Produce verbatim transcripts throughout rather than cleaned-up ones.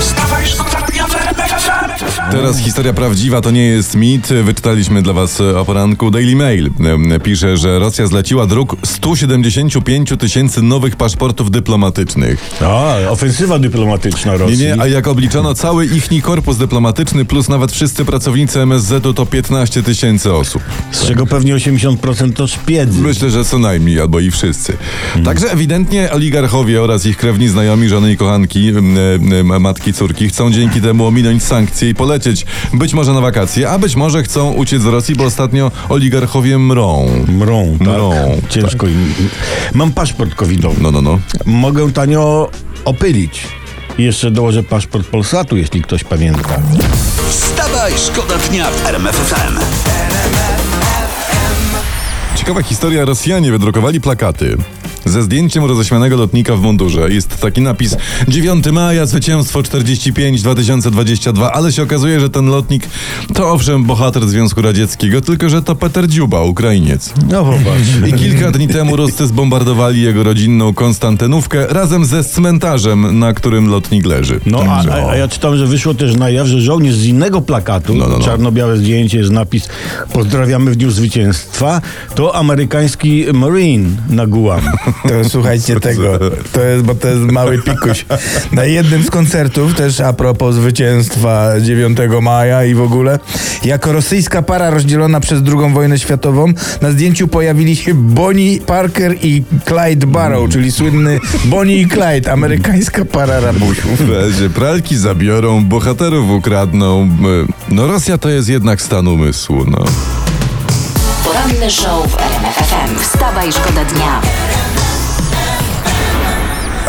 Wstawaj, szkoda dnia w R M F F M. Teraz historia prawdziwa, to nie jest mit. Wyczytaliśmy dla was o poranku Daily Mail. Pisze, że Rosja zleciła druk sto siedemdziesiąt pięć tysięcy nowych paszportów dyplomatycznych. A, ofensywa dyplomatyczna Rosji. Nie, nie, a jak obliczono cały ichni korpus dyplomatyczny plus nawet wszyscy pracownicy M S Z-u, to piętnaście tysięcy osób. Z czego pewnie osiemdziesiąt procent to szpiedzy. Myślę, że co najmniej, albo i wszyscy. Hmm. Także ewidentnie oligarchowie oraz ich krewni, znajomi, żony i kochanki, matki i córki chcą dzięki temu ominąć sankcje i polecieć być może na wakacje, a być może chcą uciec z Rosji, bo ostatnio oligarchowie mrą. Mrą, tak. Mrą. Ciężko tak. im. Mam paszport covidowy. No, no, no. Mogę tanio opylić. I jeszcze dołożę paszport Polsatu, jeśli ktoś pamięta. Wstawaj, szkoda dnia w R M F F M. Ciekawa historia. Rosjanie wydrukowali plakaty ze zdjęciem roześmianego lotnika w mundurze. Jest taki napis: dziewiątego maja, zwycięstwo czterdzieści pięć dwa tysiące dwadzieścia dwa, ale się okazuje, że ten lotnik to owszem bohater Związku Radzieckiego, tylko że to Peter Dziuba, Ukrainiec. No popatrz. I kilka dni temu Ruscy zbombardowali jego rodzinną Konstantynówkę razem ze cmentarzem, na którym lotnik leży. No a, a ja czytam, że wyszło też na jaw, że żołnierz z innego plakatu, no, no, no. czarno-białe zdjęcie, jest napis: pozdrawiamy w dniu zwycięstwa, to amerykański Marine na Guam. To słuchajcie tego, to jest, bo to jest mały pikuś. Na jednym z koncertów też a propos zwycięstwa dziewiątego maja i w ogóle, jako rosyjska para rozdzielona przez drugą wojnę światową, na zdjęciu pojawili się Bonnie Parker i Clyde Barrow, czyli słynny Bonnie i Clyde, amerykańska para rabusiów. Pralki zabiorą, bohaterów ukradną. No Rosja to jest jednak stan umysłu, no. Poranny show w R M F F M. Wstawa i szkoda dnia.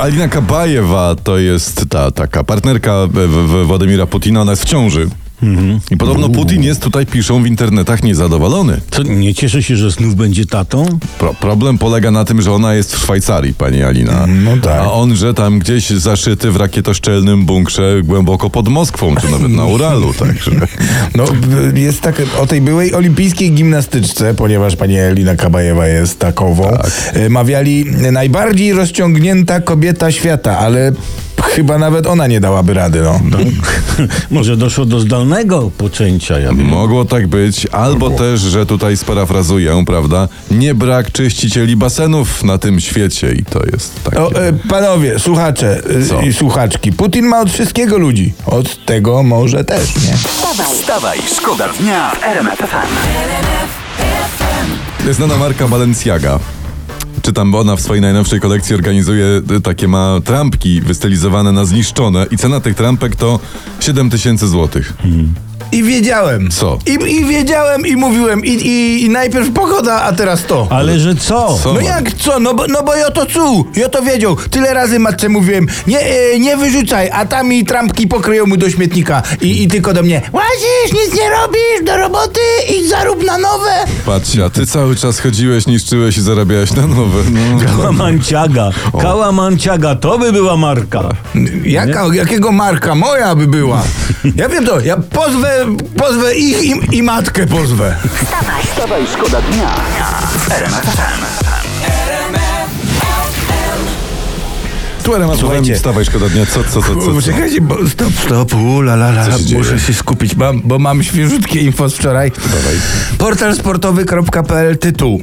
Alina Kabajewa to jest ta taka partnerka w, w, Władimira Putina, ona jest w ciąży. Mhm. I podobno Putin jest tutaj, piszą w internetach, niezadowolony. Co, nie cieszy się, że znów będzie tatą? Pro, problem polega na tym, że ona jest w Szwajcarii, pani Alina. No tak. A on, że tam gdzieś zaszyty w rakietoszczelnym bunkrze głęboko pod Moskwą, czy nawet na Uralu. Także. No jest tak, o tej byłej olimpijskiej gimnastyczce, ponieważ pani Alina Kabajewa jest takową, tak. mawiali najbardziej rozciągnięta kobieta świata, ale chyba nawet ona nie dałaby rady, no. no. Może doszło do zdalnego poczęcia, ja wiem. Mogło tak być, albo Mogło. też, że tutaj sparafrazuję, prawda? Nie brak czyścicieli basenów na tym świecie i to jest takie... O, e, panowie, słuchacze Co? i słuchaczki, Putin ma od wszystkiego ludzi. Od tego może też, nie? Stawaj, stawaj, szkoda dnia w R M F F M. Znana marka Balenciaga. Czytam, bo ona w swojej najnowszej kolekcji organizuje takie ma trampki wystylizowane na zniszczone i cena tych trampek to siedem tysięcy złotych. Hmm. I wiedziałem. Co? I, i wiedziałem i mówiłem. I, i, I najpierw pogoda, a teraz to. Ale że co? co? No jak co? No bo, no bo ja to czuł. Ja to wiedział. Tyle razy matce mówiłem, nie, e, nie wyrzucaj, a tam i trampki pokryją mu do śmietnika. I, i tylko do mnie. Łazisz, nic nie robisz, do roboty i zarób na nowe. Patrzcie, a ty cały czas chodziłeś, niszczyłeś i zarabiałeś na nowe. No. Kałamanciaga. Kałamanciaga, to by była marka. Jaka, jakiego marka? Moja by była. Ja wiem to, ja pozwę Pozwę ich i, i matkę pozwę. Wstawaj, wstawaj, szkoda dnia. Tu R M F F M, wstawaj, szkoda dnia. Co, co, co, co? co? Czekajcie, bo stop, stop, la, la, la, muszę się skupić, mam, bo mam świeżutkie info z wczoraj. Dawaj. Portal sportowy kropka p l, tytuł: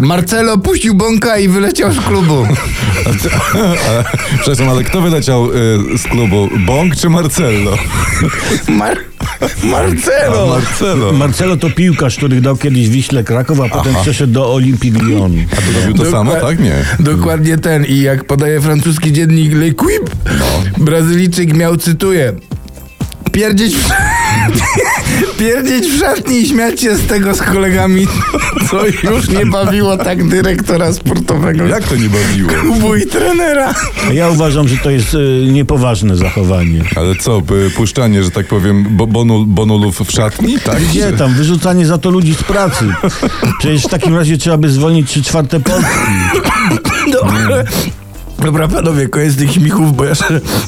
Marcelo puścił bąka i wyleciał z klubu. Przepraszam, ale kto wyleciał y, z klubu? Bąk czy Marcelo? Mar... Marcelo. Marcelo! Marcelo to piłkarz, który dał kiedyś Wiśle Kraków, a potem Aha. przeszedł do Olympique Lyon. A to robił to Dokła- samo, tak? Nie. Dokładnie ten. I jak podaje francuski dziennik L'Equipe, no. Brazylijczyk miał, cytuję, pierdzieć w... pierdzieć w szatni i śmiać się z tego z kolegami, co już nie bawiło tak dyrektora sportowego. Jak to nie bawiło? Klubu i trenera. Ja uważam, że to jest y, niepoważne zachowanie. Ale co, puszczanie, że tak powiem, bonul, bonulów w szatni? Tak? Gdzie tam? Wyrzucanie za to ludzi z pracy. Przecież w takim razie trzeba by zwolnić trzy czwarte Polski. Dobra. Dobra, panowie, koniec tych michów, bo ja,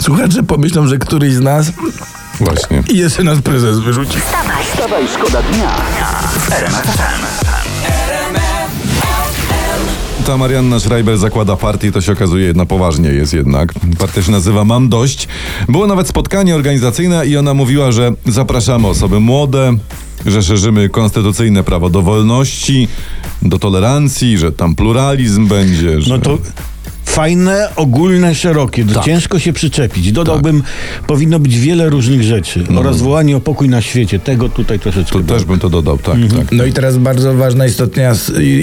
słuchacze pomyślą, że któryś z nas Właśnie. I jeszcze nas prezes wyrzuci. Wstawaj, wstawaj, szkoda dnia. Ta Marianna Schreiber zakłada partię, to się okazuje, na poważnie jest jednak. Partia się nazywa Mam Dość. Było nawet spotkanie organizacyjne i ona mówiła, że zapraszamy osoby młode, że szerzymy konstytucyjne prawo do wolności, do tolerancji, że tam pluralizm będzie. Że... No to... Fajne, ogólne, szerokie. Tak. Ciężko się przyczepić. Dodałbym, tak. Powinno być wiele różnych rzeczy. Mm. Oraz wołanie o pokój na świecie. Tego tutaj troszeczkę. To też bym to dodał, tak, mm-hmm. tak. No i teraz bardzo ważna, istotna,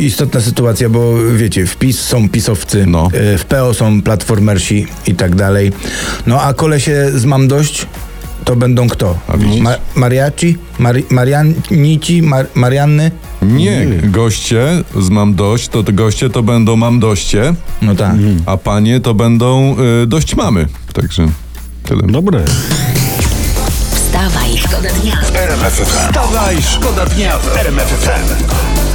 istotna sytuacja, bo wiecie, w PiS są pisowcy, no. w P O są platformersi i tak dalej. No a kolesie z Mam Dość to będą kto? Ma- mariaci? Mari- Marianici? Mar- Marianny? Nie, goście z Mam Dość, to goście to będą Mam Doście, no tak. mhm. a panie to będą y, dość mamy. Także tyle. Dobre. Wstawaj, szkoda dnia w R M F F M. Wstawaj, szkoda dnia w R M F F M.